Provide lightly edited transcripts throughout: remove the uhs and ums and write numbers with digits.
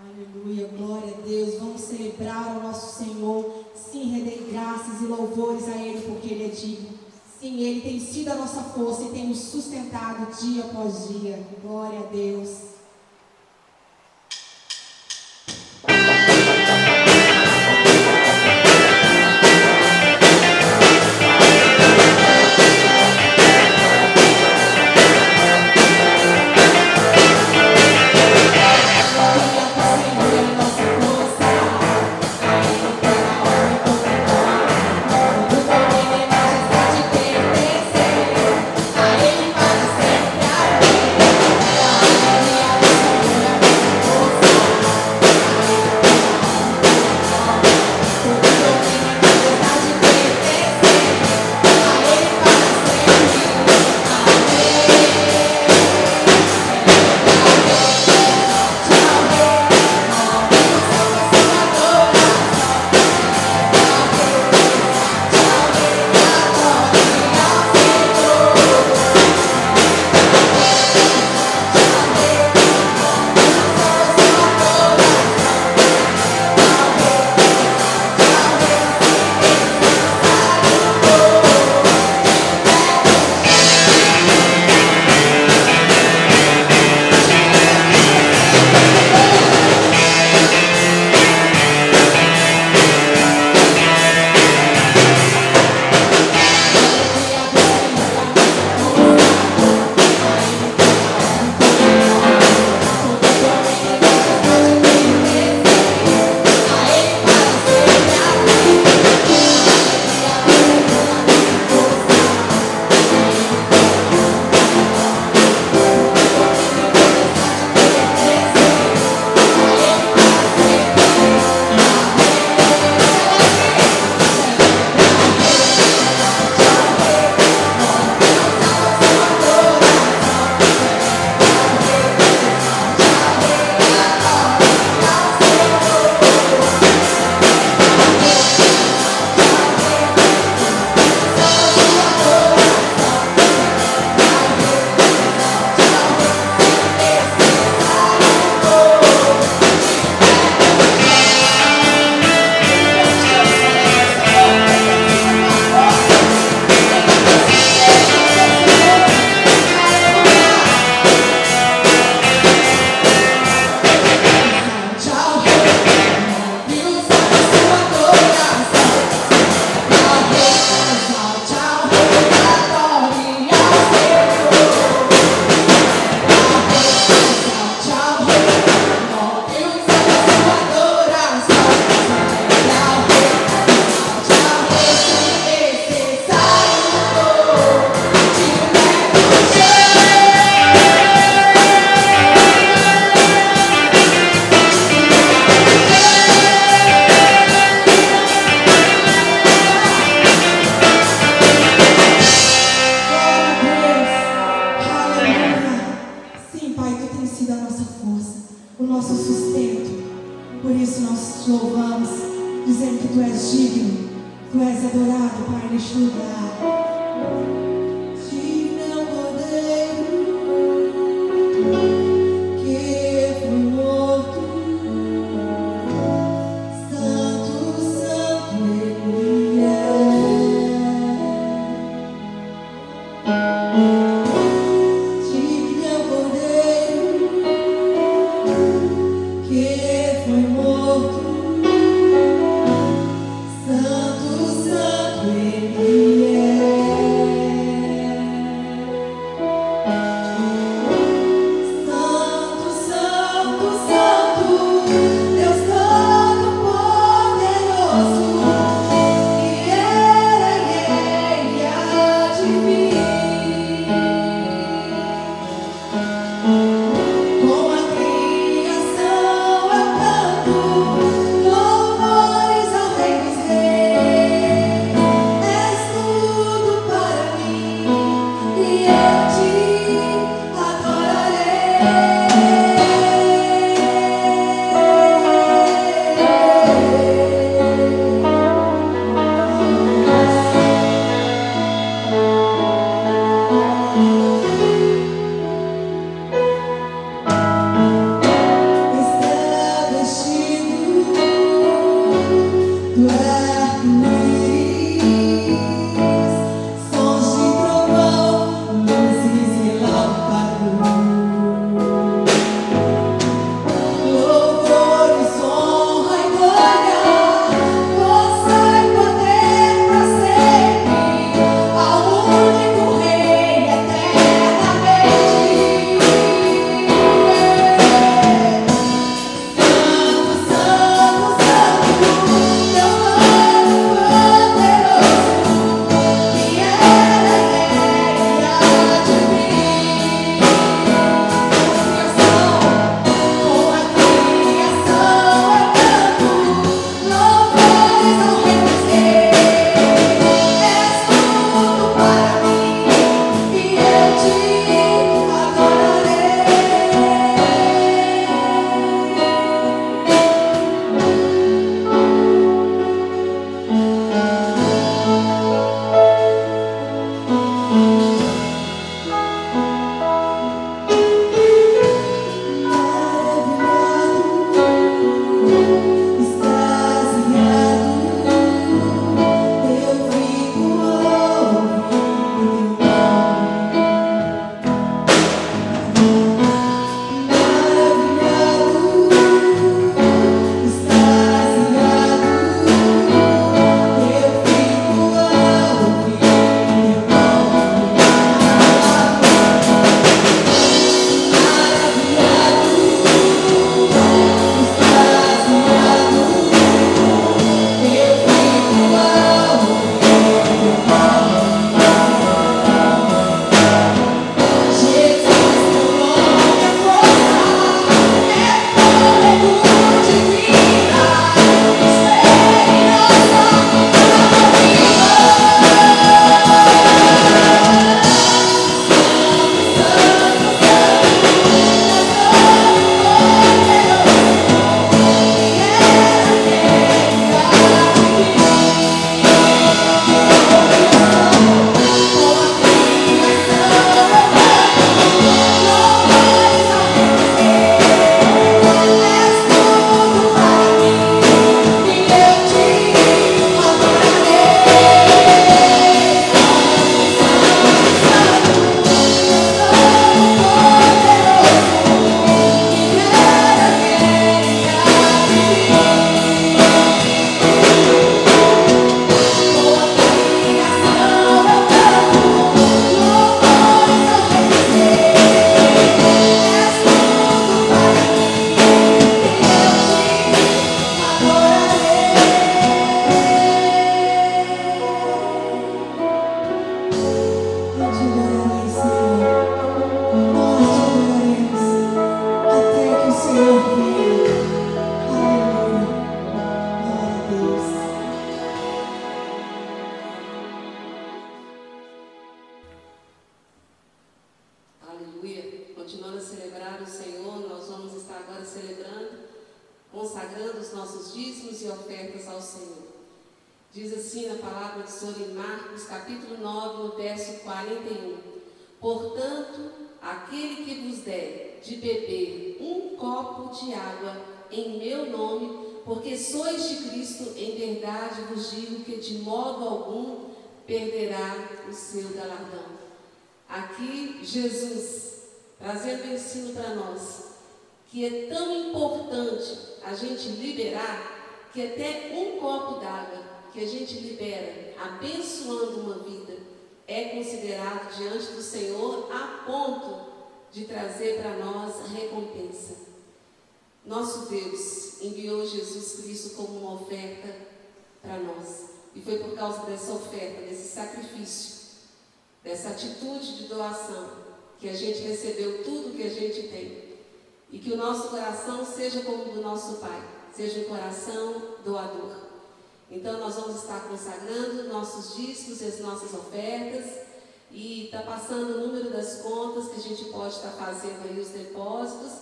Aleluia, glória a Deus. Vamos celebrar o nosso Senhor. Sim, render graças e louvores a Ele, porque Ele é digno. Sim, Ele tem sido a nossa força e tem nos sustentado dia após dia. Glória a Deus. Oh, consagrando os nossos dízimos e ofertas ao Senhor. Diz assim na palavra do Senhor em Marcos, capítulo 9, verso 41. Portanto, aquele que vos der de beber um copo de água em meu nome, porque sois de Cristo, em verdade vos digo que de modo algum perderá o seu galardão. Aqui Jesus trazendo o ensino para nós, que é tão importante a gente liberar, que até um copo d'água que a gente libera, abençoando uma vida, é considerado diante do Senhor a ponto de trazer para nós a recompensa. Nosso Deus enviou Jesus Cristo como uma oferta para nós. E foi por causa dessa oferta, desse sacrifício, dessa atitude de doação, que a gente recebeu tudo que a gente tem. E que o nosso coração seja como o do nosso Pai, seja um coração doador. Então nós vamos estar consagrando nossos dízimos e as nossas ofertas, e está passando o número das contas que a gente pode estar fazendo aí os depósitos.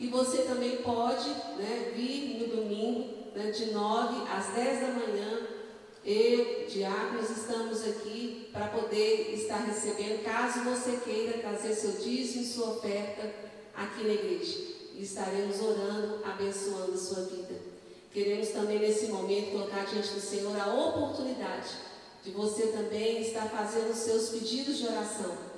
E você também pode, né, vir no domingo, né, de 9 às 10 da manhã. Eu, diáconos, estamos aqui para poder estar recebendo, caso você queira trazer seu dízimo e sua oferta aqui na igreja. E estaremos orando, abençoando a sua vida. Queremos também nesse momento colocar diante do Senhor a oportunidade de você também estar fazendo os seus pedidos de oração.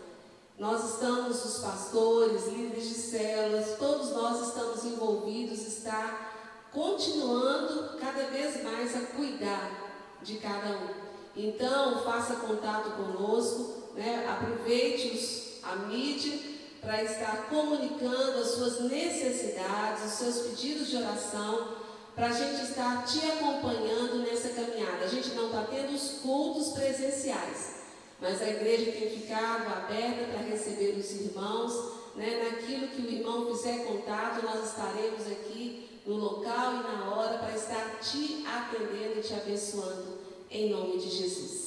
Nós estamos, os pastores, líderes de células, todos nós estamos envolvidos, está continuando cada vez mais a cuidar de cada um. Então faça contato conosco, né? Aproveite a mídia para estar comunicando as suas necessidades, os seus pedidos de oração, para a gente estar te acompanhando nessa caminhada. A gente não está tendo os cultos presenciais, mas a igreja tem ficado aberta para receber os irmãos, né? Naquilo que o irmão fizer contato, nós estaremos aqui no local e na hora para estar te atendendo e te abençoando, em nome de Jesus.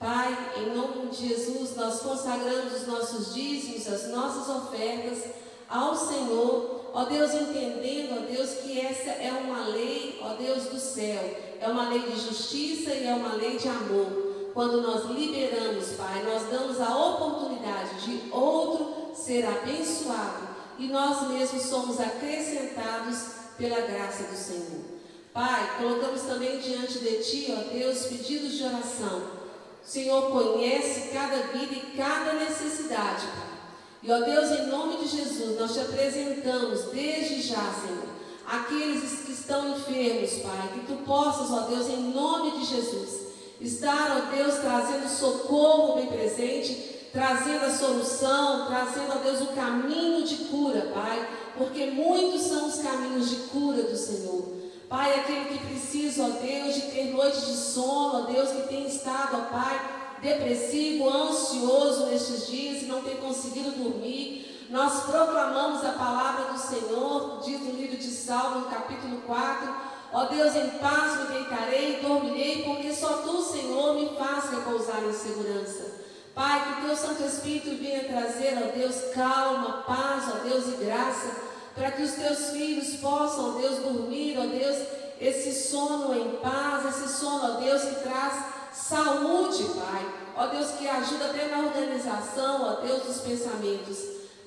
Pai, em nome de Jesus, nós consagramos os nossos dízimos, as nossas ofertas ao Senhor, ó Deus, entendendo, ó Deus, que essa é uma lei, ó Deus do céu, é uma lei de justiça e é uma lei de amor. Quando nós liberamos, Pai, nós damos a oportunidade de outro ser abençoado, e nós mesmos somos acrescentados pela graça do Senhor. Pai, colocamos também diante de Ti, ó Deus, pedidos de oração. O Senhor conhece cada vida e cada necessidade, Pai. E, ó Deus, em nome de Jesus, nós Te apresentamos desde já, Senhor, aqueles que estão enfermos, Pai, que Tu possas, ó Deus, em nome de Jesus, estar, ó Deus, trazendo socorro bem presente, trazendo a solução, trazendo, ó Deus, o caminho de cura, Pai, porque muitos são os caminhos de cura do Senhor. Pai, aquele que precisa, ó Deus, de ter noites de sono, ó Deus, que tem estado, ó Pai, depressivo, ansioso nestes dias e não tem conseguido dormir, nós proclamamos a palavra do Senhor, diz no livro de Salmo, no capítulo 4, ó Deus, em paz me deitarei e dormirei, porque só Tu, Senhor, me faz repousar em segurança. Pai, que o Teu Santo Espírito venha trazer, ó Deus, calma, paz, ó Deus, e graça, para que os Teus filhos possam, ó Deus, dormir, ó Deus, esse sono em paz, esse sono, ó Deus, que traz saúde, Pai, ó Deus, que ajuda até na organização, ó Deus, dos pensamentos.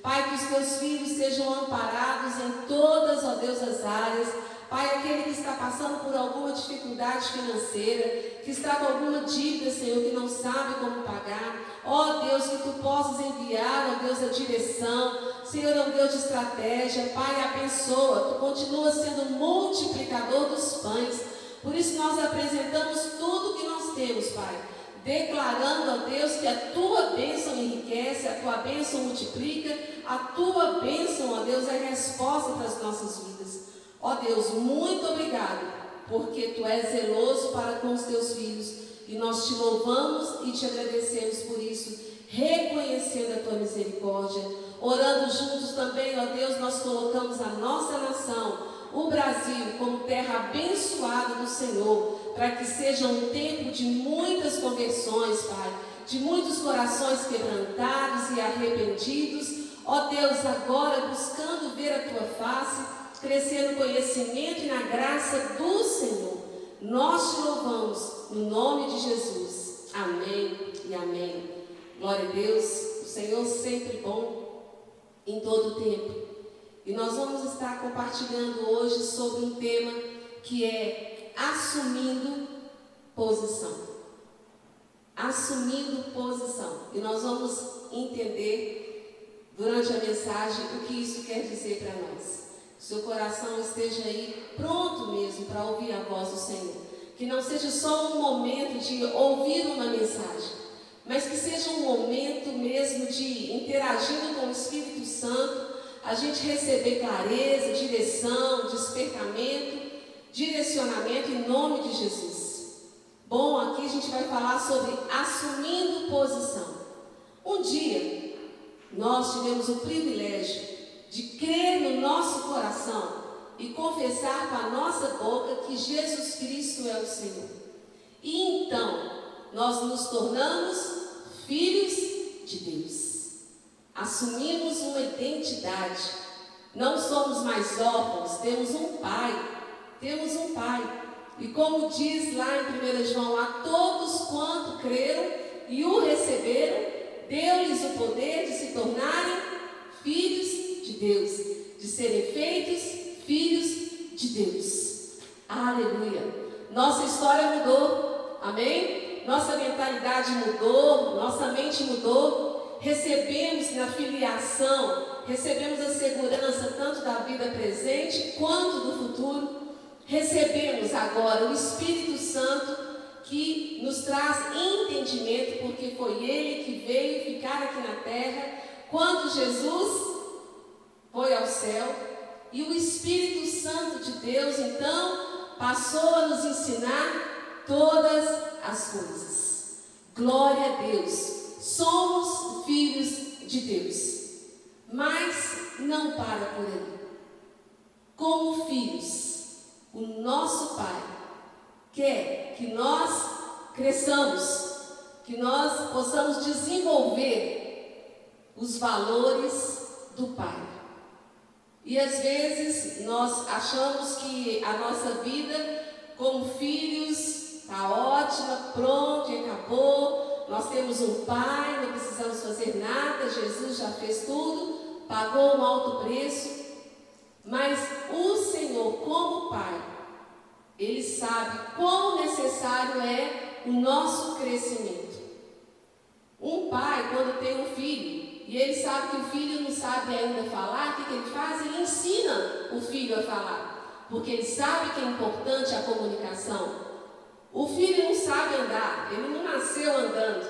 Pai, que os Teus filhos sejam amparados em todas, ó Deus, as áreas. Pai, aquele que está passando por alguma dificuldade financeira, que está com alguma dívida, Senhor, que não sabe como pagar, ó Deus, que Tu possas enviar, ó Deus, a direção, Senhor, ó Deus, de estratégia. Pai, abençoa, Tu continuas sendo multiplicador dos pães, por isso nós apresentamos tudo que nós temos, Pai, declarando, ó Deus, que a Tua bênção enriquece, a Tua bênção multiplica, a Tua bênção, ó Deus, é resposta para as nossas vidas. Ó Deus, muito obrigado, porque Tu és zeloso para com os Teus filhos, e nós Te louvamos e Te agradecemos por isso, reconhecendo a Tua misericórdia. Orando juntos também, ó Deus, nós colocamos a nossa nação, o Brasil, como terra abençoada do Senhor, para que seja um tempo de muitas conversões, Pai, de muitos corações quebrantados e arrependidos, ó Deus, agora buscando ver a Tua face, crescer no conhecimento e na graça do Senhor. Nós te louvamos no nome de Jesus. Amém e amém. Glória a Deus, o Senhor sempre bom em todo o tempo. E nós vamos estar compartilhando hoje sobre um tema que é assumindo posição. Assumindo posição. E nós vamos entender durante a mensagem o que isso quer dizer para nós. Que seu coração esteja aí pronto mesmo para ouvir a voz do Senhor. Que não seja só um momento de ouvir uma mensagem, mas que seja um momento mesmo de, interagindo com o Espírito Santo, a gente receber clareza, direção, despertamento, direcionamento em nome de Jesus. Bom, aqui a gente vai falar sobre assumindo posição. Um dia, nós tivemos o privilégio de crer no nosso coração e confessar com a nossa boca que Jesus Cristo é o Senhor. E então, nós nos tornamos filhos de Deus. Assumimos uma identidade. Não somos mais órfãos, temos um Pai. Temos um Pai. E como diz lá em 1 João, a todos quanto creram e o receberam, deu-lhes o poder de se tornarem filhos de Deus, de serem feitos filhos de Deus. Aleluia! Nossa história mudou. Amém? Nossa mentalidade mudou, nossa mente mudou, recebemos na filiação, recebemos a segurança tanto da vida presente quanto do futuro, recebemos agora o Espírito Santo que nos traz entendimento, porque foi Ele que veio ficar aqui na terra, quando Jesus foi ao céu, e o Espírito Santo de Deus então passou a nos ensinar todas as coisas. Glória a Deus, somos filhos de Deus, mas não para por aí. Como filhos, o nosso Pai quer que nós cresçamos, que nós possamos desenvolver os valores do Pai. E às vezes nós achamos que a nossa vida como filhos está ótima, pronto, acabou, nós temos um Pai, não precisamos fazer nada, Jesus já fez tudo, pagou um alto preço, mas o Senhor como Pai, Ele sabe quão necessário é o nosso crescimento. Um pai, quando tem um filho, e ele sabe que o filho não sabe ainda falar, o que ele faz? Ele ensina o filho a falar, porque ele sabe que é importante a comunicação. O filho não sabe andar, ele não nasceu andando,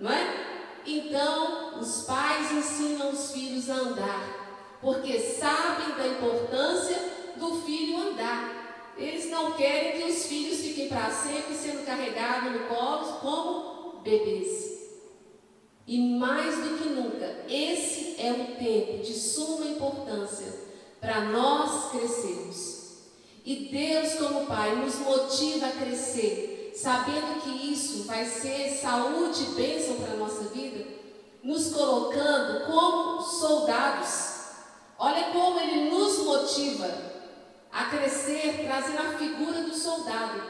não é? Então, os pais ensinam os filhos a andar, porque sabem da importância do filho andar. Eles não querem que os filhos fiquem para sempre sendo carregados no colo como bebês. E mais do que nunca, esse é um tempo de suma importância para nós crescermos. E Deus, como Pai, nos motiva a crescer, sabendo que isso vai ser saúde e bênção para a nossa vida, nos colocando como soldados. Olha como Ele nos motiva a crescer, trazendo a figura do soldado.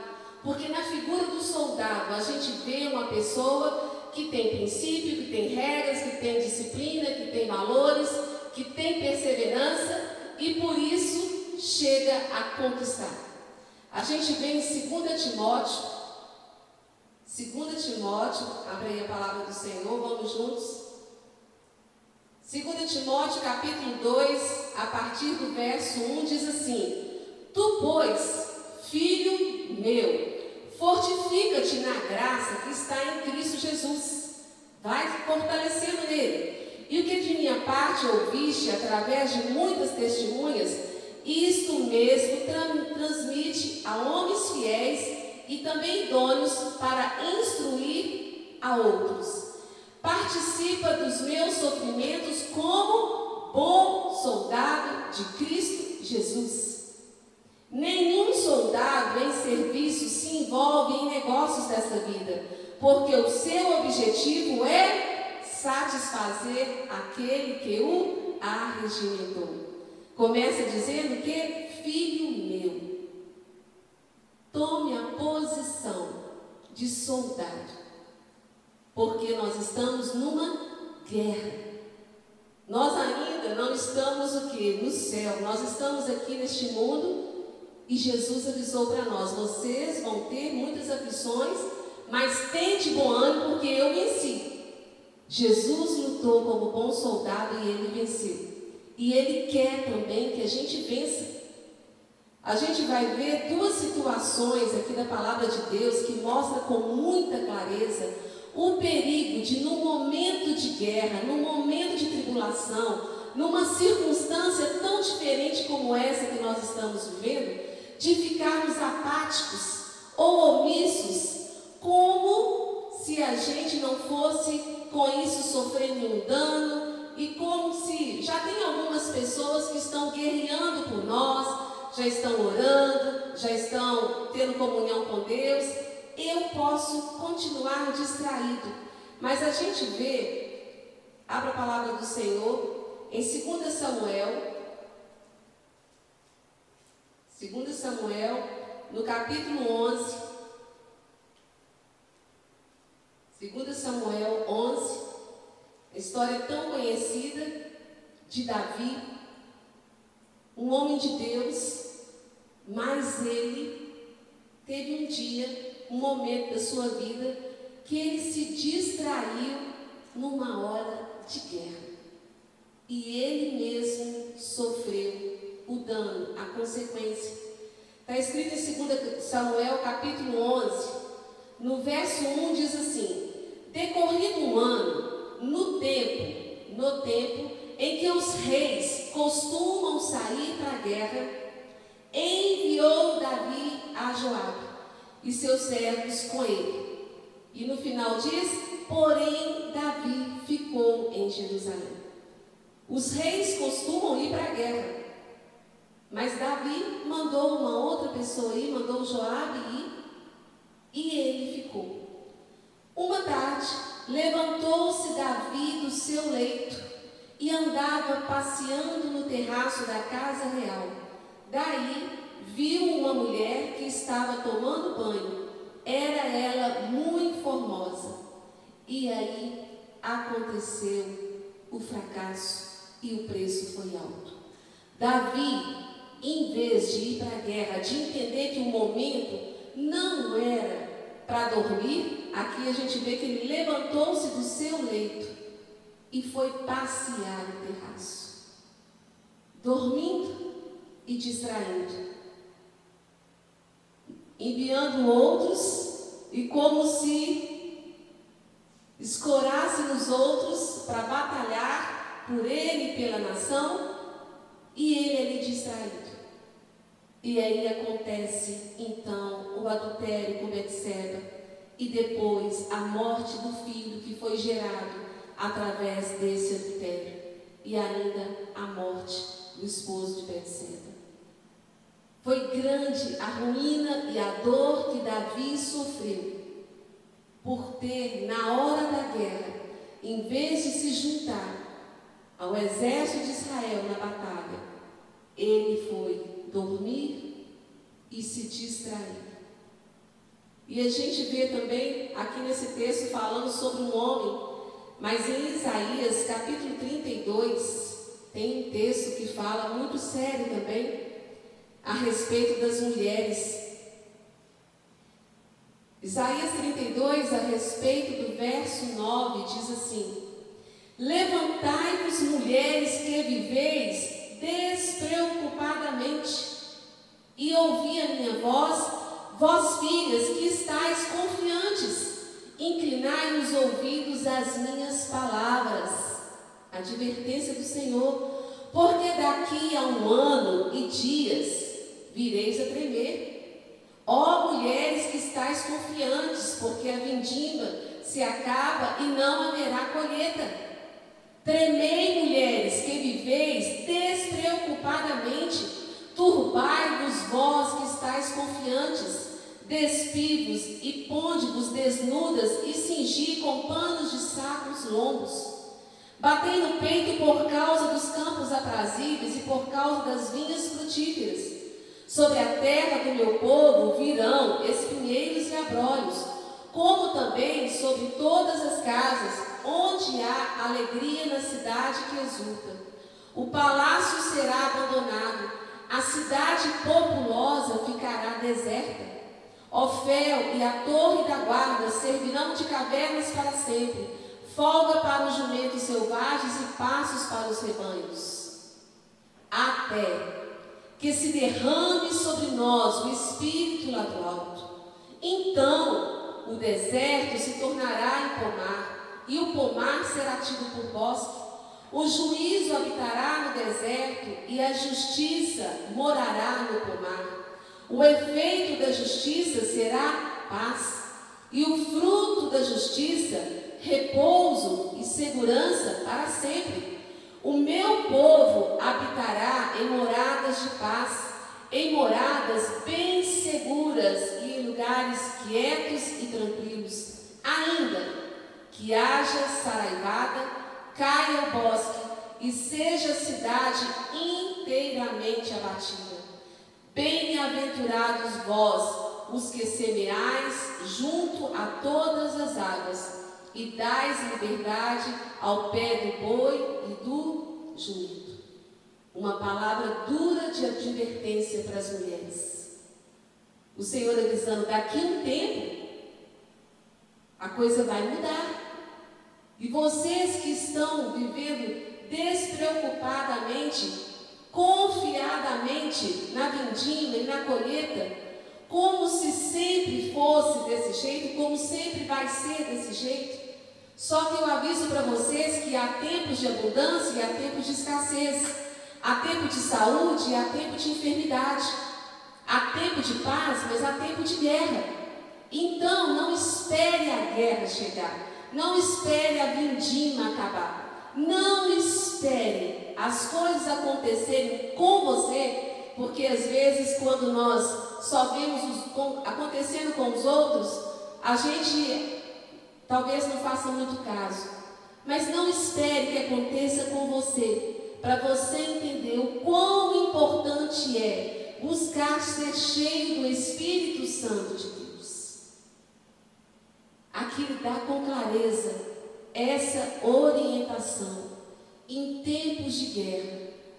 Porque na figura do soldado a gente vê uma pessoa que tem princípio, que tem regras, que tem disciplina, que tem valores, que tem perseverança e por isso chega a conquistar. A gente vê em 2 Timóteo, abre aí a palavra do Senhor, vamos juntos. 2 Timóteo capítulo 2, a partir do verso 1, diz assim: Tu, pois, filho meu, fortifica-te na graça que está em Cristo Jesus. Vai fortalecendo nele. E o que de minha parte ouviste através de muitas testemunhas, isto mesmo transmite a homens fiéis e também idôneos para instruir a outros. Participa dos meus sofrimentos como bom soldado de Cristo Jesus. Nenhum soldado em serviço se envolve em negócios dessa vida, porque o seu objetivo é satisfazer aquele que o arregimentou. Começa dizendo que estamos numa guerra. Nós ainda não estamos o quê? No céu. Nós estamos aqui neste mundo e Jesus avisou para nós: vocês vão ter muitas aflições, mas tente bom ânimo, porque eu venci. Jesus lutou como bom soldado e ele venceu. E ele quer também que a gente vença. A gente vai ver duas situações aqui da palavra de Deus que mostra com muita clareza o perigo de, no momento de guerra, no momento de tribulação, numa circunstância tão diferente como essa que nós estamos vivendo, de ficarmos apáticos ou omissos, como se a gente não fosse com isso sofrendo um dano, e como se já tem algumas pessoas que estão guerreando por nós, já estão orando, já estão tendo comunhão com Deus. Eu posso continuar distraído, mas a gente vê, abre a palavra do Senhor, em 2 Samuel, 2 Samuel, no capítulo 11, 2 Samuel 11, a história tão conhecida de Davi, um homem de Deus, mas ele teve um dia, um momento da sua vida que ele se distraiu numa hora de guerra, e ele mesmo sofreu o dano, a consequência. Está escrito em 2 Samuel capítulo 11, no verso 1, diz assim: decorrido um ano, no tempo em que os reis costumam sair para a guerra, enviou Davi a Joabe e seus servos com ele. E no final diz: porém Davi ficou em Jerusalém. Os reis costumam ir para a guerra, mas Davi mandou uma outra pessoa ir, mandou Joabe ir, e ele ficou. Uma tarde, levantou-se Davi do seu leito e andava passeando no terraço da casa real. Daí viu uma mulher que estava tomando banho. Era ela muito formosa. E aí aconteceu o fracasso e o preço foi alto. Davi, em vez de ir para a guerra, de entender que o momento não era para dormir, aqui a gente vê que ele levantou-se do seu leito e foi passear no terraço, dormindo e distraindo, enviando outros, e como se escorasse nos outros para batalhar por ele e pela nação, e ele ali distraído. E aí acontece então o adultério com Betseba e depois a morte do filho que foi gerado através desse adultério, e ainda a morte do esposo de Betseba. Foi grande a ruína e a dor que Davi sofreu por ter, na hora da guerra, em vez de se juntar ao exército de Israel na batalha, ele foi dormir e se distrair. E a gente vê também aqui nesse texto falando sobre um homem, mas em Isaías capítulo 32 tem um texto que fala muito sério também a respeito das mulheres. Isaías 32, a respeito do verso 9, diz assim: levantai-vos, mulheres que viveis despreocupadamente, e ouvi a minha voz, vós filhas que estáis confiantes, inclinai os ouvidos às minhas palavras. Advertência do Senhor: porque daqui a um ano e dias vireis a tremer, ó mulheres que estáis confiantes, porque a vindima se acaba e não haverá colheita. Tremei, mulheres que viveis despreocupadamente, turbai-vos, vós que estáis confiantes, despivos e ponde-vos desnudas e cingi com panos de sacos longos. Batei no peito por causa dos campos aprazíveis e por causa das vinhas frutíferas. Sobre a terra do meu povo virão espinheiros e abrolhos, como também sobre todas as casas onde há alegria na cidade que exulta. O palácio será abandonado, a cidade populosa ficará deserta. Ofel e a torre da guarda servirão de cavernas para sempre, folga para os jumentos selvagens e passos para os rebanhos. Até que se derrame sobre nós o Espírito lá do alto. Então o deserto se tornará em pomar, e o pomar será tido por bosque. O juízo habitará no deserto, e a justiça morará no pomar. O efeito da justiça será paz, e o fruto da justiça, repouso e segurança para sempre. O meu povo habitará em moradas de paz, em moradas bem seguras e em lugares quietos e tranquilos. Ainda que haja saraivada, caia o bosque e seja a cidade inteiramente abatida. Bem-aventurados vós, os que semeais junto a todas as águas, e dais liberdade ao pé do boi e do jumento. Uma palavra dura de advertência para as mulheres. O Senhor avisando, daqui a um tempo, a coisa vai mudar. E vocês que estão vivendo despreocupadamente, confiadamente na vindima e na colheita, como se sempre fosse desse jeito, como sempre vai ser desse jeito. Só que eu aviso para vocês que há tempos de abundância e há tempos de escassez, há tempo de saúde e há tempo de enfermidade, há tempo de paz, mas há tempo de guerra. Então não espere a guerra chegar, não espere a vindima acabar, não espere as coisas acontecerem com você, porque às vezes quando nós só vemos acontecendo com os outros, a gente talvez não faça muito caso, mas não espere que aconteça com você, para você entender o quão importante é buscar ser cheio do Espírito Santo de Deus. Aqui lhe dá com clareza essa orientação. Em tempos de guerra,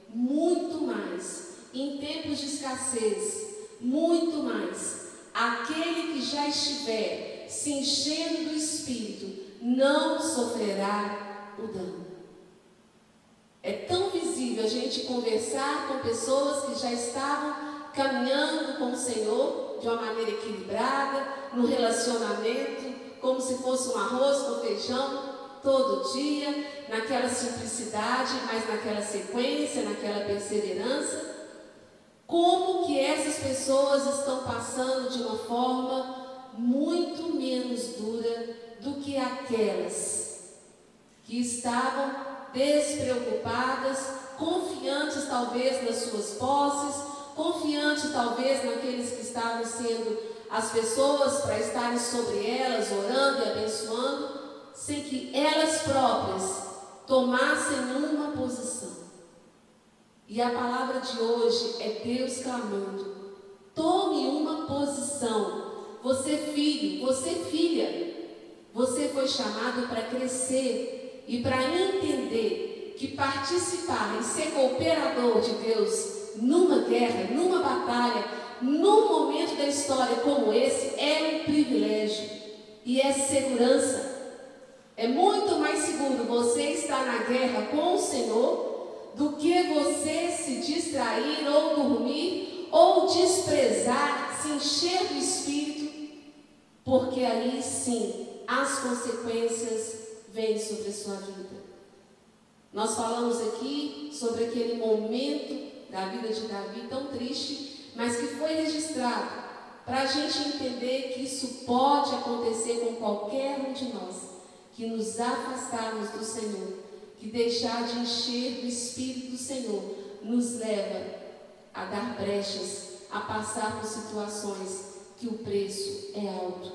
muito mais. Em tempos de escassez, muito mais. Aquele que já estiver se enchendo do Espírito não sofrerá o dano. É tão visível a gente conversar com pessoas que já estavam caminhando com o Senhor de uma maneira equilibrada, no relacionamento, como se fosse um arroz com feijão, todo dia, naquela simplicidade, mas naquela sequência, naquela perseverança. Como que essas pessoas estão passando de uma forma muito menos dura do que aquelas que estavam despreocupadas, confiantes talvez nas suas posses, confiantes talvez naqueles que estavam sendo as pessoas para estarem sobre elas, orando e abençoando, sem que elas próprias tomassem uma posição. E a palavra de hoje é Deus clamando, tome uma posição. Você filho, você filha, você foi chamado para crescer e para entender que participar e ser cooperador de Deus numa guerra, numa batalha, num momento da história como esse, é um privilégio e é segurança. É muito mais seguro você estar na guerra com o Senhor do que você se distrair ou dormir ou desprezar, se encher do Espírito, porque aí sim as consequências vêm sobre a sua vida. Nós falamos aqui sobre aquele momento da vida de Davi tão triste, mas que foi registrado para a gente entender que isso pode acontecer com qualquer um de nós que nos afastarmos do Senhor, que deixar de encher do Espírito do Senhor nos leva a dar brechas, a passar por situações que o preço é alto.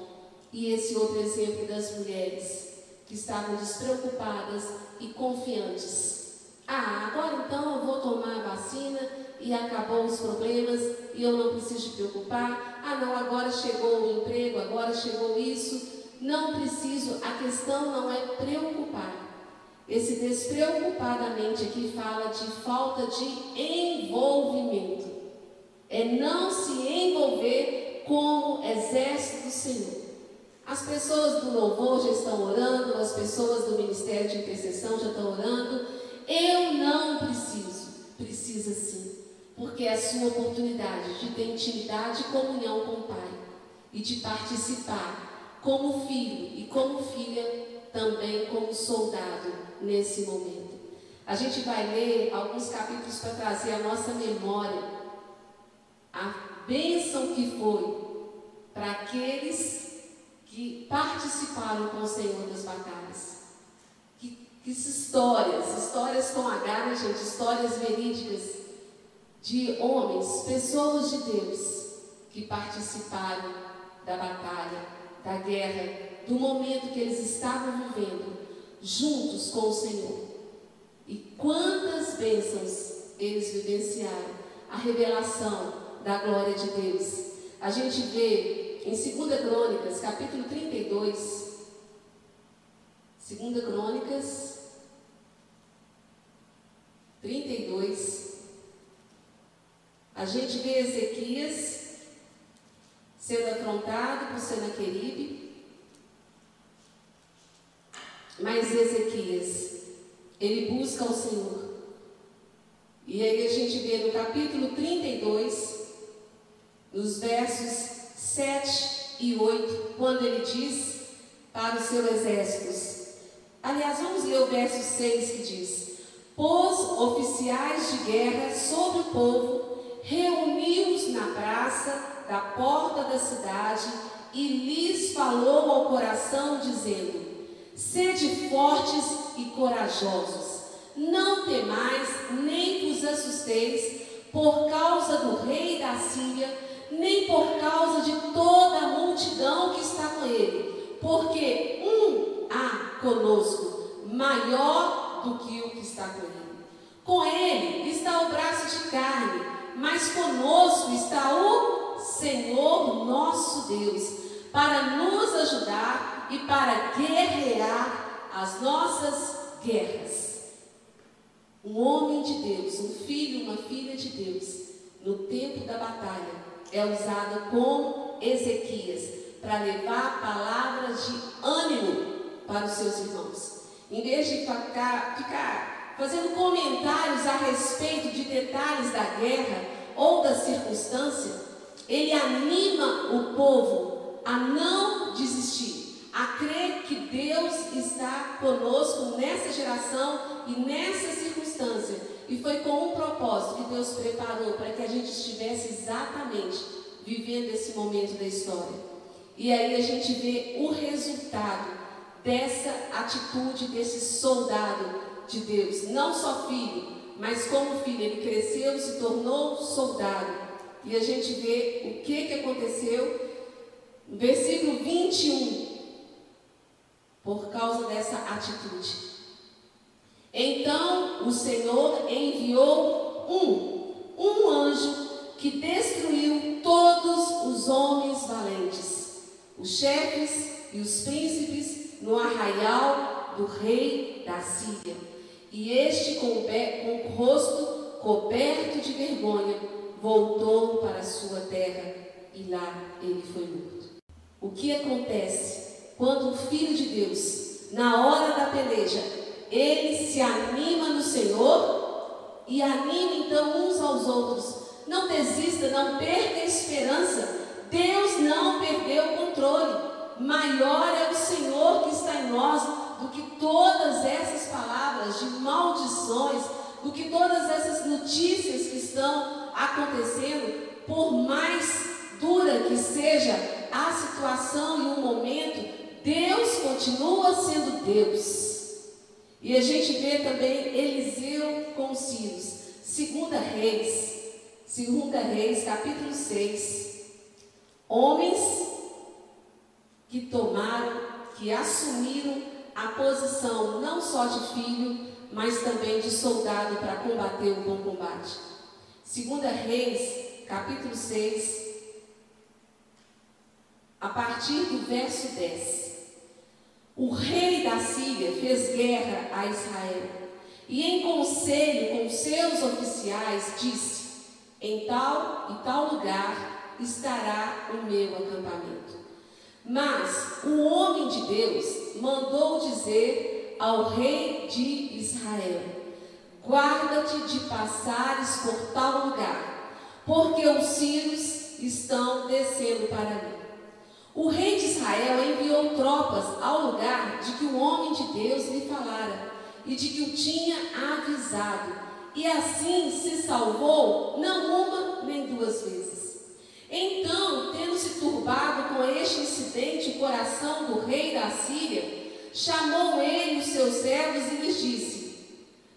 E esse outro exemplo das mulheres que estavam despreocupadas e confiantes. Ah, agora então eu vou tomar a vacina e acabou os problemas e eu não preciso me preocupar. Ah não, agora chegou o emprego, agora chegou isso. Não preciso, a questão não é preocupar. Esse despreocupadamente aqui fala de falta de envolvimento. É não se envolver com o exército do Senhor. As pessoas do louvor já estão orando, as pessoas do ministério de intercessão já estão orando. Eu não preciso. Precisa sim, porque é a sua oportunidade de ter intimidade e comunhão com o Pai e de participar como filho e como filha, também como soldado nesse momento. A gente vai ler alguns capítulos para trazer à nossa memória a bênção que foi para aqueles que participaram com o Senhor das batalhas. Que histórias com H, né, gente? Histórias verídicas de homens, pessoas de Deus que participaram da batalha, da guerra, do momento que eles estavam vivendo juntos com o Senhor. E quantas bênçãos eles vivenciaram, a revelação da glória de Deus. A gente vê em 2 Crônicas, capítulo 32, 2 Crônicas 32, a gente vê Ezequias sendo afrontado por Senaqueribe, mas Ezequias, ele busca o Senhor. E aí a gente vê no capítulo 32, nos versos 7 e 8, quando ele diz para os seus exércitos. Aliás, vamos ler o verso 6 que diz: pôs oficiais de guerra sobre o povo, reuniu-os na praça da porta da cidade e lhes falou ao coração, dizendo: sede fortes e corajosos, não temais nem vos assusteis por causa do rei da Síria, nem por causa de toda a multidão que está com ele, porque um há conosco, maior do que o que está com ele. Com ele está o braço de carne, mas conosco está o Senhor nosso Deus, para nos ajudar e para guerrear as nossas guerras. Um homem de Deus, um filho, uma filha de Deus, no tempo da batalha, é usado como Ezequias, para levar palavras de ânimo para os seus irmãos. Em vez de ficar fazendo comentários a respeito de detalhes da guerra ou da circunstância, ele anima o povo a não desistir, a crer que Deus está conosco nessa geração e nessa circunstância. E foi com um propósito que Deus preparou para que a gente estivesse exatamente vivendo esse momento da história. E aí a gente vê o resultado dessa atitude desse soldado de Deus, não só filho, mas como filho, ele cresceu, se tornou soldado. E a gente vê o que aconteceu no versículo 21, por causa dessa atitude. Então o Senhor enviou um anjo que destruiu todos os homens valentes, os chefes e os príncipes, no arraial do rei da Síria. E este, com o rosto coberto de vergonha, voltou para a sua terra, e lá ele foi morto. O que acontece quando um filho de Deus, na hora da peleja, ele se anima no Senhor e anima então uns aos outros? Não desista, não perca a esperança. Deus não perdeu o controle. Maior é o Senhor que está em nós do que todas essas palavras de maldições, do que todas essas notícias que estão acontecendo. Por mais dura que seja a situação e o momento, Deus continua sendo Deus. E a gente vê também Eliseu com os filhos. 2 Reis, capítulo 6. Homens que tomaram, que assumiram a posição não só de filho, mas também de soldado para combater o bom combate. 2 Reis, capítulo 6, a partir do verso 10. O rei da Síria fez guerra a Israel e, em conselho com seus oficiais, disse: em tal e tal lugar estará o meu acampamento. Mas o homem de Deus mandou dizer ao rei de Israel: guarda-te de passares por tal lugar, porque os sírios estão descendo para mim. O rei de Israel enviou tropas ao lugar de que o homem de Deus lhe falara e de que o tinha avisado, e assim se salvou não uma nem duas vezes. Então, tendo-se turbado com este incidente o coração do rei da Síria, chamou ele os seus servos e lhes disse: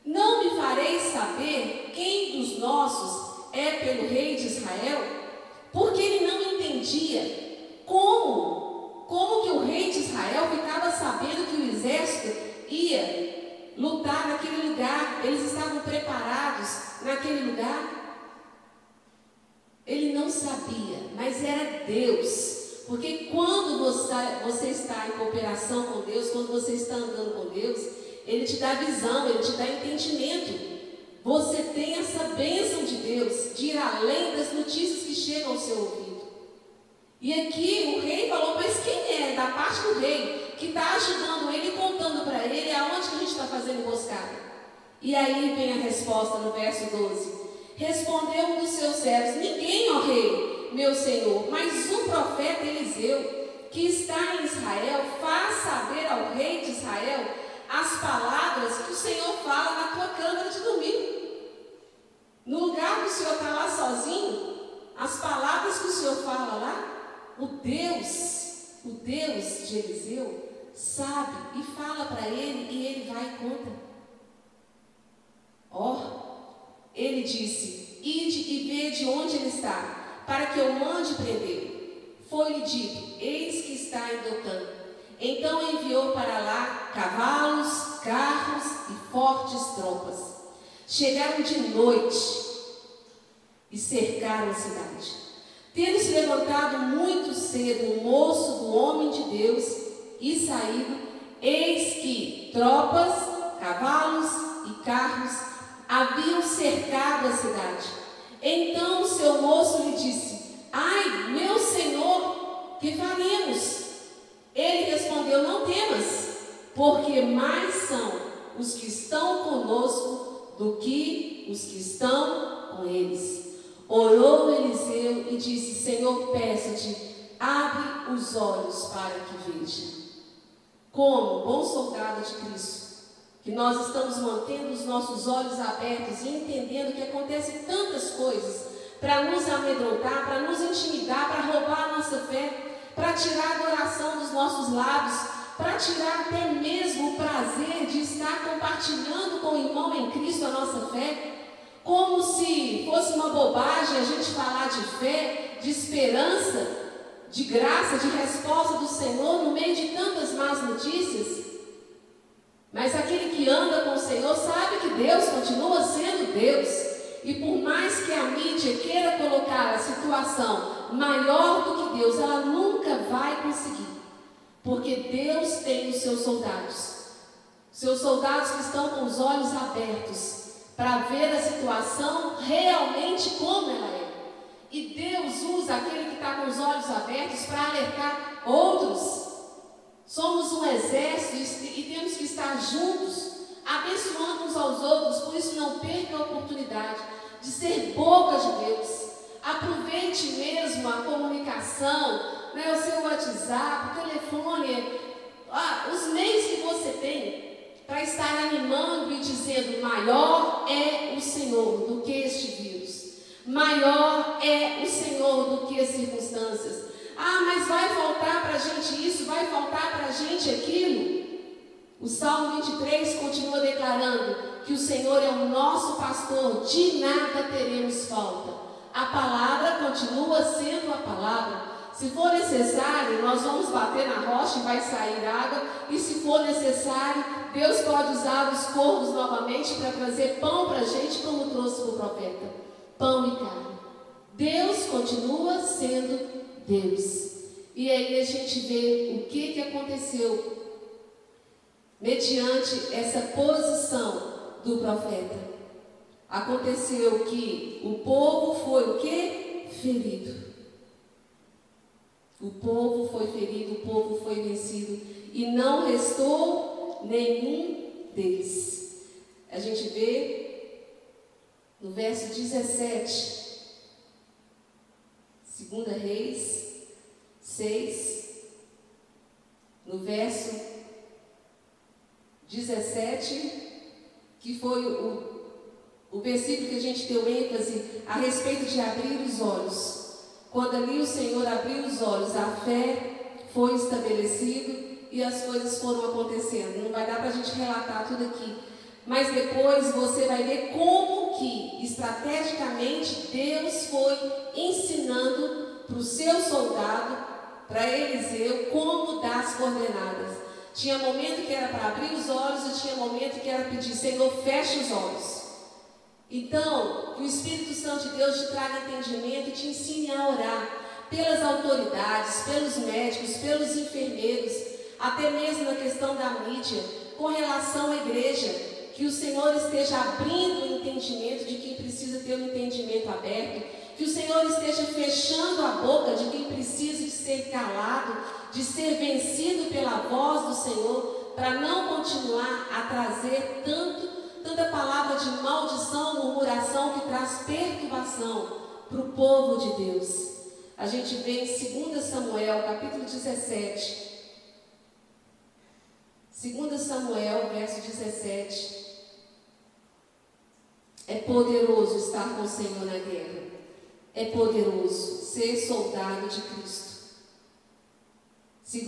não me fareis saber quem dos nossos é pelo rei de Israel? Porque ele não entendia como que o rei de Israel ficava sabendo que o exército ia lutar naquele lugar. Eles estavam preparados naquele lugar. Ele não sabia, mas era Deus. Porque quando você está em cooperação com Deus, quando você está andando com Deus, Ele te dá visão, Ele te dá entendimento. Você tem essa bênção de Deus de ir além das notícias que chegam ao seu ouvido. E aqui o rei falou: mas quem é da parte do rei que está ajudando ele e contando para ele aonde que a gente está fazendo emboscada? E aí vem a resposta no verso 12. Respondeu um dos seus servos: ninguém, ó rei, meu senhor, mas o profeta Eliseu, que está em Israel, faz saber ao rei de Israel as palavras que o Senhor fala na tua câmara de domingo. No lugar que o Senhor está lá sozinho, as palavras que o Senhor fala lá, o Deus de Eliseu sabe e fala para ele, e ele vai e conta. Ele disse: ide e vede onde ele está, para que eu mande prendê-lo. Foi-lhe dito: eis que está em Dotã. Então enviou para lá cavalos, carros e fortes tropas. Chegaram de noite e cercaram a cidade. Tendo se levantado muito cedo o moço do homem de Deus e saído, eis que tropas, cavalos e carros haviam cercado a cidade. Então o seu moço lhe disse: ai, meu senhor, que faremos? Ele respondeu: não temas, porque mais são os que estão conosco do que os que estão com eles. Orou Eliseu e disse: Senhor, peço-te, abre os olhos para que veja. Como bom soldado de Cristo, que nós estamos mantendo os nossos olhos abertos e entendendo que acontecem tantas coisas para nos amedrontar, para nos intimidar, para roubar a nossa fé, para tirar a adoração dos nossos lábios, para tirar até mesmo o prazer de estar compartilhando com o irmão em Cristo a nossa fé. Como se fosse uma bobagem a gente falar de fé, de esperança, de graça, de resposta do Senhor no meio de tantas más notícias. Mas aquele que anda com o Senhor sabe que Deus continua sendo Deus. E por mais que a mídia queira colocar a situação maior do que Deus, ela nunca vai conseguir. Porque Deus tem os seus soldados. Seus soldados que estão com os olhos abertos, para ver a situação realmente como ela é. E Deus usa aquele que está com os olhos abertos para alertar outros. Somos um exército e temos que estar juntos, abençoando uns aos outros. Por isso, não perca a oportunidade de ser boca de Deus. Aproveite mesmo a comunicação, né, o seu WhatsApp, o telefone, os meios que você tem, para estar animando e dizendo: maior é o Senhor do que este vírus, maior é o Senhor do que as circunstâncias. Ah, mas vai faltar para a gente isso, vai faltar para a gente aquilo. O Salmo 23 continua declarando que o Senhor é o nosso pastor, de nada teremos falta. A palavra continua sendo a palavra. Se for necessário, nós vamos bater na rocha e vai sair água. E se for necessário, Deus pode usar os corvos novamente para trazer pão para a gente, como trouxe para o profeta. Pão e carne. Deus continua sendo Deus. E aí a gente vê o que aconteceu mediante essa posição do profeta. Aconteceu que o povo foi o quê? Ferido. O povo foi ferido, o povo foi vencido e não restou nenhum deles. A gente vê no verso 17, 2 Reis 6, no verso 17, que foi o versículo que a gente deu ênfase a respeito de abrir os olhos. Quando ali o Senhor abriu os olhos, a fé foi estabelecida e as coisas foram acontecendo. Não vai dar para a gente relatar tudo aqui. Mas depois você vai ver como que, estrategicamente, Deus foi ensinando para o seu soldado, para Eliseu, como dar as coordenadas. Tinha momento que era para abrir os olhos e tinha momento que era pedir, Senhor, feche os olhos. Então, que o Espírito Santo de Deus te traga entendimento e te ensine a orar pelas autoridades, pelos médicos, pelos enfermeiros, até mesmo na questão da mídia, com relação à igreja, que o Senhor esteja abrindo o entendimento de quem precisa ter um entendimento aberto, que o Senhor esteja fechando a boca de quem precisa de ser calado, de ser vencido pela voz do Senhor, para não continuar a trazer tanta palavra de maldição, murmuração que traz perturbação para o povo de Deus. A gente vê em 2 Samuel, capítulo 17. 2 Samuel, verso 17. É poderoso estar com o Senhor na guerra. É poderoso ser soldado de Cristo.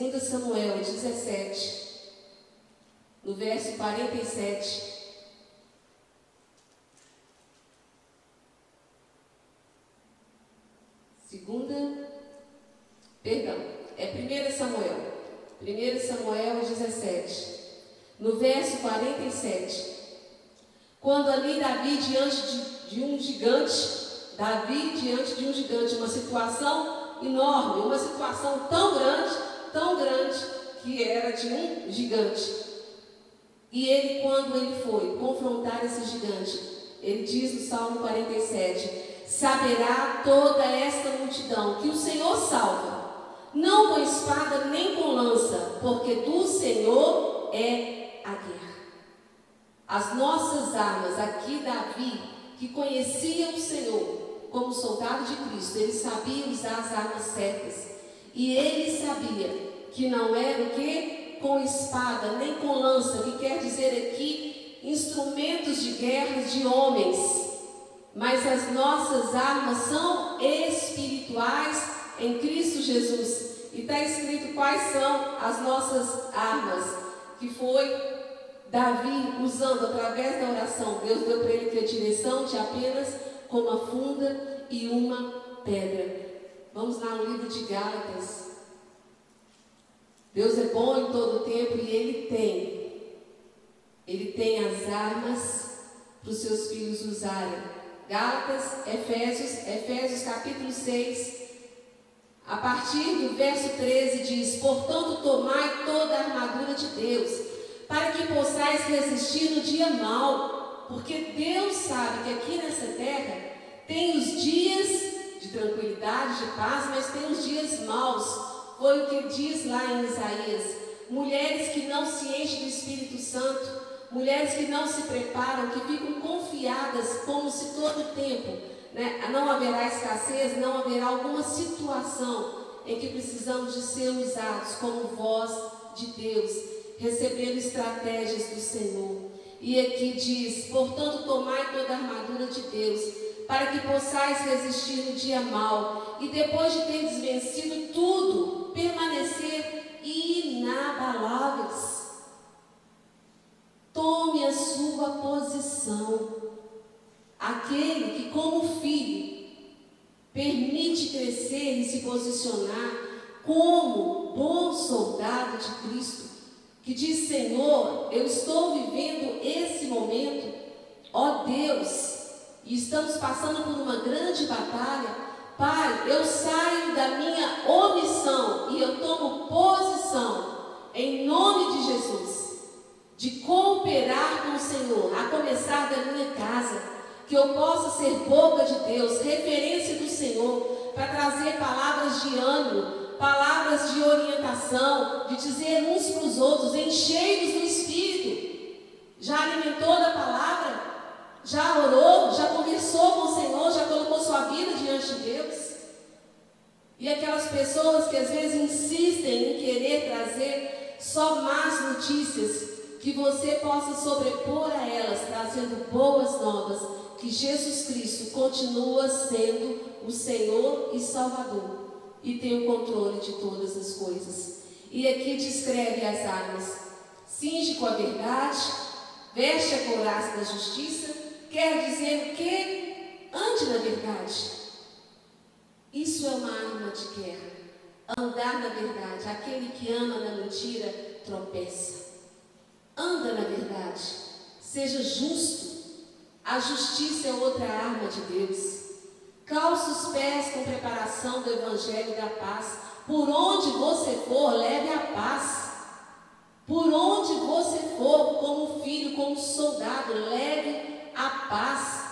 2 Samuel 17, no verso 47. É 1 Samuel, 1 Samuel 17, no verso 47, quando ali Davi diante de um gigante, uma situação enorme, uma situação tão grande, que era de um gigante. E ele, quando ele foi confrontar esse gigante, ele diz no Salmo 47, saberá toda esta multidão que o Senhor salva, não com espada nem com lança, porque do Senhor é a guerra. As nossas armas, aqui Davi, que conhecia o Senhor como soldado de Cristo, ele sabia usar as armas certas, e ele sabia que não era o quê? Com espada nem com lança, que quer dizer aqui instrumentos de guerra de homens. Mas as nossas armas são espirituais em Cristo Jesus. E está escrito quais são as nossas armas, que foi Davi usando através da oração. Deus deu para ele ter direção de apenas com uma funda e uma pedra. Vamos lá no livro de Gálatas. Deus é bom em todo o tempo e Ele tem as armas para os seus filhos usarem. Gálatas, Efésios capítulo 6, a partir do verso 13 diz, portanto tomai toda a armadura de Deus, para que possais resistir no dia mau, porque Deus sabe que aqui nessa terra tem os dias de tranquilidade, de paz, mas tem os dias maus. Foi o que diz lá em Isaías, mulheres que não se enchem do Espírito Santo, mulheres que não se preparam, que ficam confiadas como se todo o tempo, né, não haverá escassez, não haverá alguma situação em que precisamos de ser usados como voz de Deus, recebendo estratégias do Senhor. E aqui diz, portanto tomai toda a armadura de Deus, para que possais resistir no dia mau, e depois de teres vencido tudo, permanecer inabaláveis. Tome a sua posição. Aquele que, como filho, permite crescer e se posicionar como bom soldado de Cristo, que diz, Senhor, eu estou vivendo esse momento, ó Deus, e estamos passando por uma grande batalha. Pai, eu saio da minha omissão e eu tomo posição em nome de Jesus. de cooperar com o Senhor, a começar da minha casa, que eu possa ser boca de Deus, referência do Senhor, para trazer palavras de ânimo, palavras de orientação, de dizer uns para os outros, enchei-os do Espírito. Já alimentou da palavra? Já orou? Já conversou com o Senhor? Já colocou sua vida diante de Deus? E aquelas pessoas que às vezes insistem em querer trazer só más notícias, que você possa sobrepor a elas, trazendo boas novas, que Jesus Cristo continua sendo o Senhor e Salvador e tem o controle de todas as coisas. E aqui descreve as armas: cinge com a verdade, veste a couraça da justiça, quer dizer que ande na verdade. Isso é uma arma de guerra. Andar na verdade. Aquele que ama na mentira tropeça. Anda na verdade. Seja justo. A justiça é outra arma de Deus. Calça os pés com preparação do evangelho da paz. Por onde você for, leve a paz. Por onde você for, como filho, como soldado, leve a paz.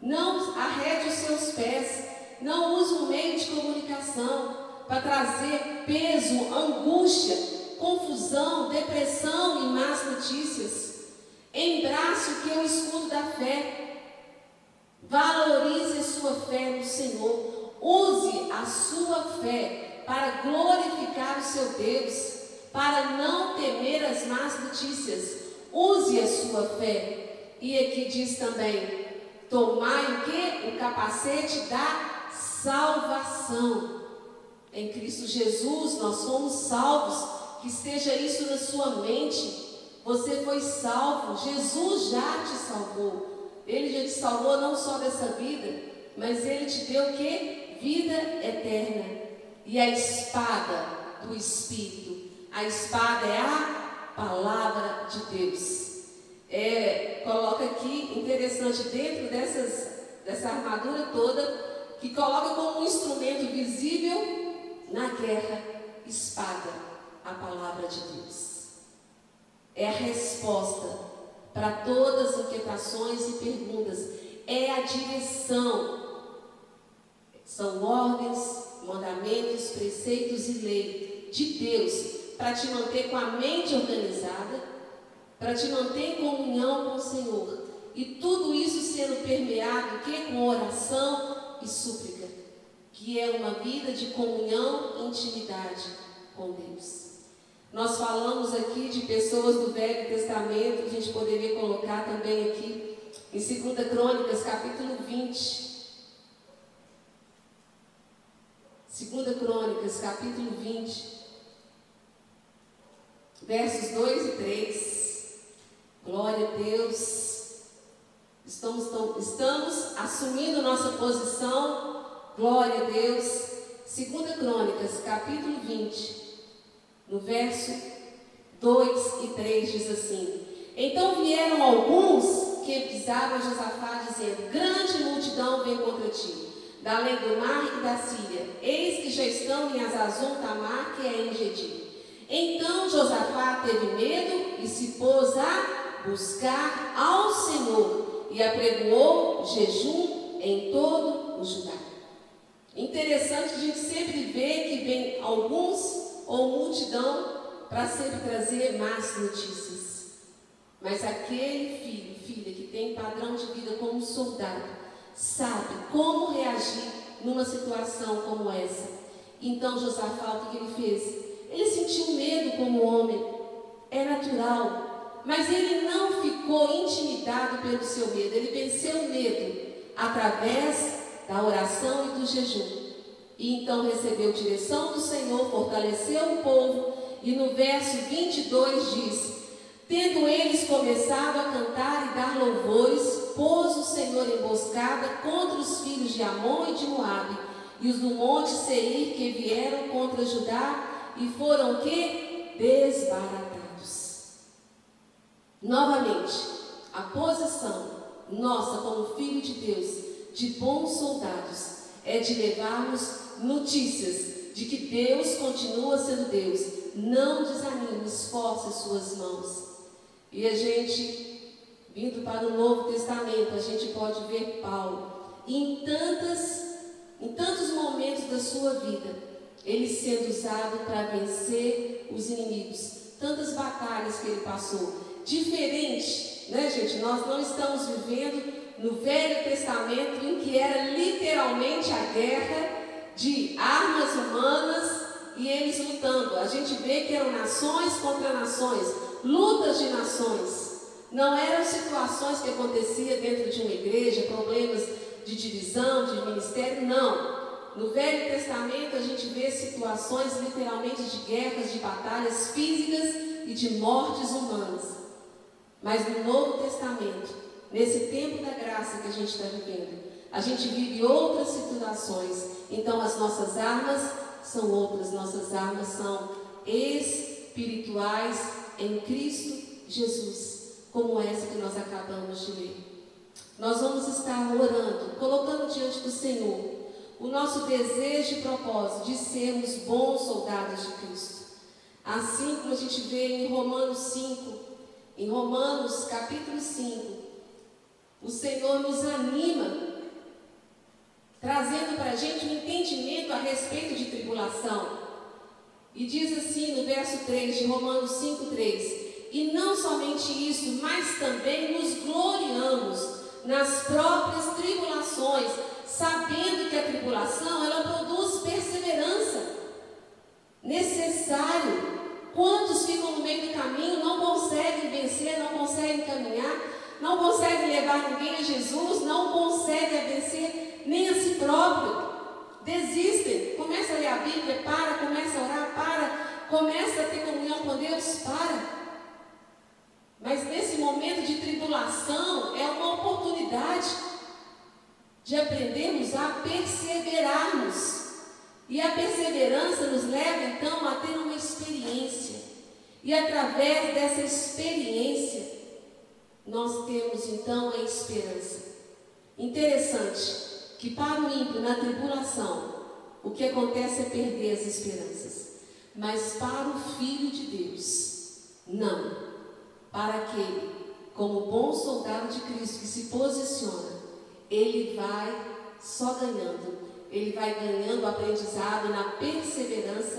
Não arrede os seus pés. Não use um meio de comunicação para trazer peso, angústia, confusão, depressão e más notícias. Embrace o que é o escudo da fé. Valorize sua fé no Senhor. Use a sua fé para glorificar o seu Deus, para não temer as más notícias. Use a sua fé. E aqui diz também, tomai o que? O capacete da salvação. Em Cristo Jesus nós somos salvos. Que esteja isso na sua mente. Você foi salvo. Jesus já te salvou. Ele já te salvou não só dessa vida, mas Ele te deu o que? Vida eterna. E a espada do Espírito. A espada é a palavra de Deus. Coloca aqui, interessante, dentro dessa armadura toda, que coloca como um instrumento visível na guerra, espada, a palavra de Deus. É a resposta para todas as inquietações e perguntas. É a direção. São ordens, mandamentos, preceitos e lei de Deus para te manter com a mente organizada, para te manter em comunhão com o Senhor. E tudo isso sendo permeado com oração e súplica, que é uma vida de comunhão e intimidade com Deus. Nós falamos aqui de pessoas do Velho Testamento, a gente poderia colocar também aqui em 2 Crônicas, capítulo 20. 2 Crônicas, capítulo 20, versos 2 e 3. Glória a Deus. Estamos assumindo nossa posição, glória a Deus. 2 Crônicas, capítulo 20, no verso 2 e 3, diz assim: então vieram alguns que pisaram Josafá, dizendo, grande multidão vem contra ti, da além do mar e da Síria, eis que já estão em Azazon Tamar, que é em Engedi. Então Josafá teve medo e se pôs a buscar ao Senhor, e apregoou jejum em todo o Judá. Interessante que a gente sempre vê que vem alguns ou multidão para sempre trazer más notícias. Mas aquele filho, filha que tem padrão de vida como soldado, sabe como reagir numa situação como essa. Então Josafá, o que ele fez? Ele sentiu medo como homem, é natural. Mas ele não ficou intimidado pelo seu medo. Ele venceu o medo através da oração e do jejum. E então recebeu direção do Senhor, fortaleceu o povo. E no verso 22 diz, tendo eles começado a cantar e dar louvores, pôs o Senhor emboscada contra os filhos de Amon e de Moabe, e os do monte Seir que vieram contra Judá, e foram que? Desbaratados. Novamente, a posição nossa como filho de Deus, de bons soldados, é de levarmos notícias de que Deus continua sendo Deus. Não desanime, esforce as suas mãos. E a gente, vindo para o Novo Testamento, a gente pode ver Paulo em tantos momentos da sua vida, ele sendo usado para vencer os inimigos, tantas batalhas que ele passou. Diferente, né, gente? Nós não estamos vivendo no Velho Testamento, em que era literalmente a guerra de armas humanas e eles lutando. A gente vê que eram nações contra nações, lutas de nações. Não eram situações que aconteciam dentro de uma igreja, problemas de divisão, de ministério, não. No Velho Testamento a gente vê situações literalmente de guerras, de batalhas físicas e de mortes humanas. Mas no Novo Testamento, nesse tempo da graça que a gente está vivendo, a gente vive outras situações. Então as nossas armas são outras, nossas armas são espirituais em Cristo Jesus, como essa que nós acabamos de ler. Nós vamos estar orando, colocando diante do Senhor o nosso desejo e propósito de sermos bons soldados de Cristo. Assim como a gente vê em Romanos 5, em Romanos capítulo 5, o Senhor nos anima, trazendo para a gente um entendimento a respeito de tribulação. E diz assim no verso 3 de Romanos 5:3: e não somente isso, mas também nos gloriamos nas próprias tribulações, sabendo que a tribulação, ela produz perseverança. Necessário. Quantos ficam no meio do caminho, não conseguem vencer, não conseguem caminhar, não consegue levar ninguém a Jesus, não consegue vencer nem a si próprio, desistem, começa a ler a Bíblia, para, começa a orar, para, começa a ter comunhão com Deus, para. Mas nesse momento de tribulação é uma oportunidade de aprendermos a perseverarmos, e a perseverança nos leva então a ter uma experiência, e através dessa experiência nós temos então a esperança. Interessante que para o ímpio na tribulação o que acontece é perder as esperanças. Mas para o Filho de Deus, não. Para aquele, como bom soldado de Cristo que se posiciona, ele vai só ganhando. Ele vai ganhando o aprendizado na perseverança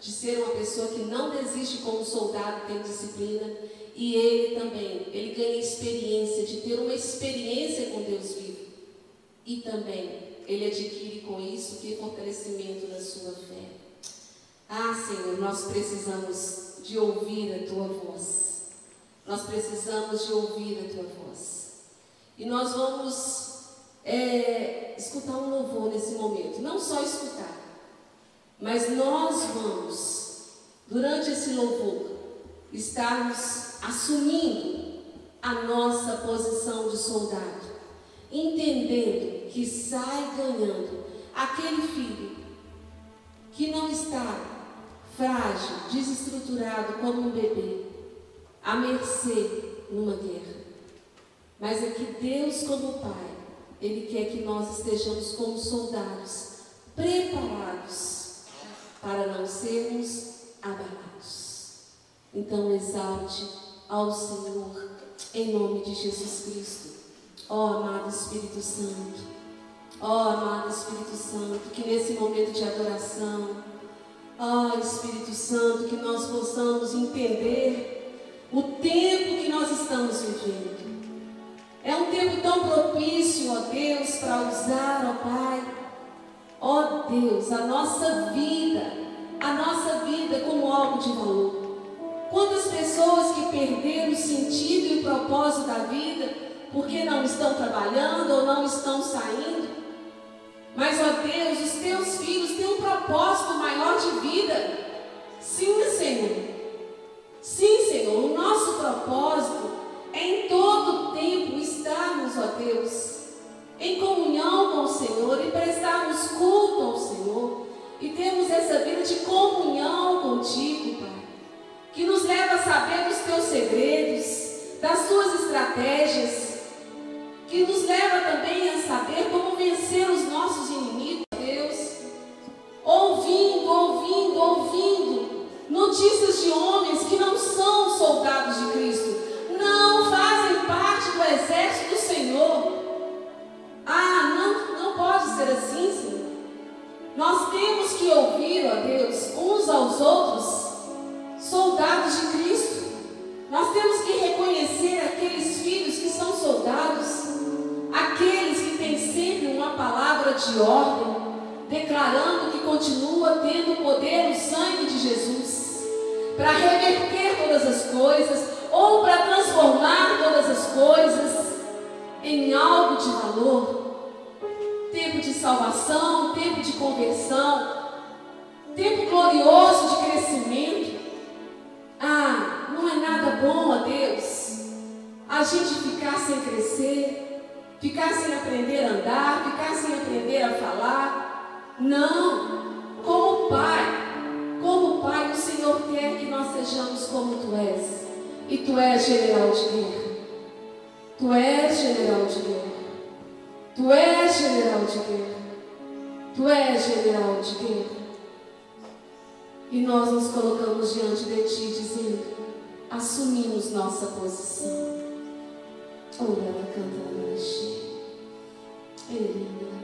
de ser uma pessoa que não desiste, como soldado tem disciplina. E ele também, ele ganha experiência, de ter uma experiência com Deus vivo. E também, ele adquire com isso que fortalecimento da sua fé. Ah, Senhor, nós precisamos de ouvir a Tua voz. Nós precisamos de ouvir a Tua voz. E nós vamos escutar um louvor nesse momento. Não só escutar, mas nós vamos, durante esse louvor, estarmos assumindo a nossa posição de soldado, entendendo que sai ganhando aquele filho que não está frágil, desestruturado como um bebê, à mercê numa guerra. Mas é que Deus, como Pai, Ele quer que nós estejamos como soldados, preparados para não sermos abalados. Então exalte ao Senhor, em nome de Jesus Cristo. Ó amado Espírito Santo, ó amado Espírito Santo, que nesse momento de adoração, ó Espírito Santo, que nós possamos entender o tempo que nós estamos vivendo. É um tempo tão propício, ó Deus, para usar, ó Pai, ó Deus, a nossa vida como algo de valor. Quantas pessoas que perderam o sentido e o propósito da vida porque não estão trabalhando ou não estão saindo. Mas, ó Deus, os Teus filhos têm um propósito maior de vida. Sim, Senhor. Sim, Senhor. O nosso propósito é em todo o tempo estarmos, ó Deus, em comunhão com o Senhor e prestarmos culto ao Senhor e termos essa vida de comunhão contigo, Pai, que nos leva a saber dos Teus segredos, das Tuas estratégias, que nos leva também a saber como vencer os nossos inimigos, Deus, ouvindo notícias de homens que não são soldados de Cristo, ao exército do Senhor. Ah, não pode ser assim, Senhor. Nós temos que ouvir, ó Deus, uns aos outros, soldados de Cristo. Nós temos que reconhecer aqueles filhos que são soldados, aqueles que têm sempre uma palavra de ordem, declarando que continua tendo o poder do sangue de Jesus para reverter todas as coisas ou para transformar todas as coisas em algo de valor. Tempo de salvação, tempo de conversão, tempo glorioso de crescimento. Ah, não é nada bom, ó Deus, a gente ficar sem crescer, ficar sem aprender a andar, ficar sem aprender a falar. Não, como Pai, o Senhor quer que nós sejamos como Tu és. E Tu és general de guerra. Tu és general de guerra. Tu és general de guerra. Tu és general de guerra. E nós nos colocamos diante de Ti, dizendo, assumimos nossa posição. Ora, ela canta na noite. Ele é na noite.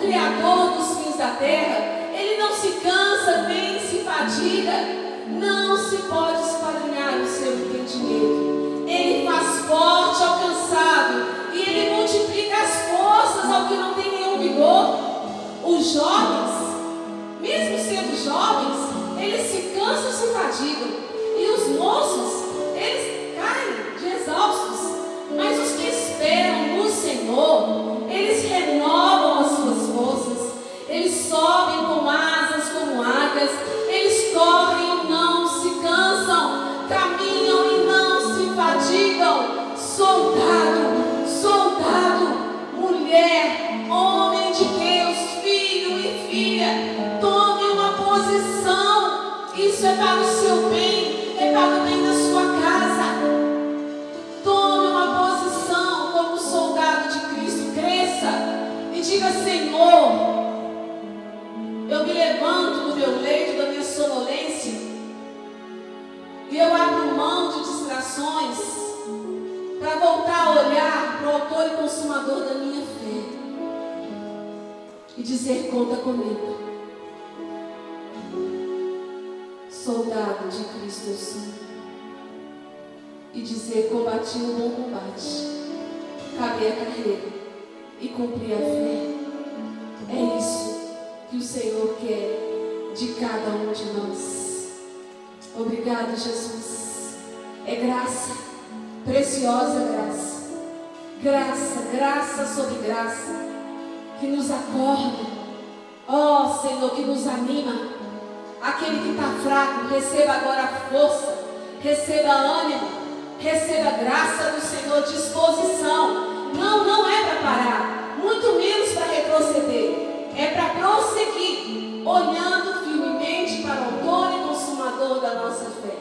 Criador para o autor e consumador da minha fé e dizer: conta comigo, soldado de Cristo eu sou, e dizer: combati o bom combate, acabei a carreira e cumpri a fé. É isso que o Senhor quer de cada um de nós. Obrigado, Jesus. É graça, preciosa graça, graça, graça sobre graça, que nos acorda, ó Senhor, que nos anima. Aquele que está fraco, receba agora força, receba ânimo, receba graça do Senhor, disposição. Não é para parar, muito menos para retroceder, é para prosseguir, olhando firmemente para o autor e consumador da nossa fé.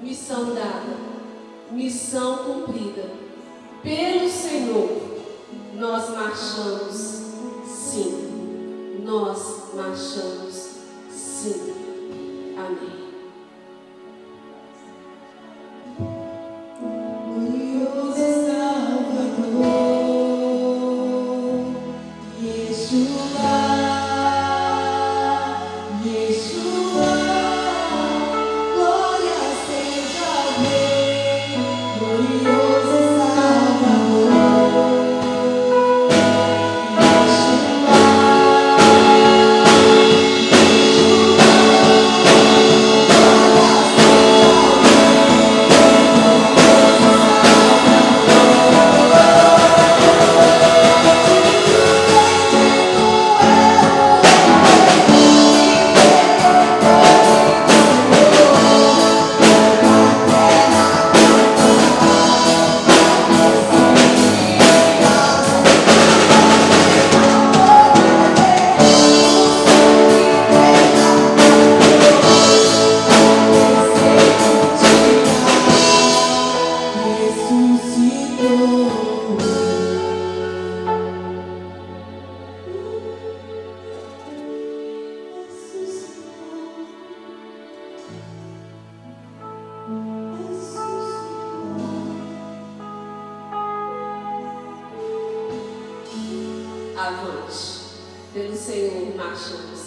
Missão dada, missão cumprida, pelo Senhor nós marchamos. Sim, nós marchamos, sim. Amém. Avante, pelo Senhor marchamos.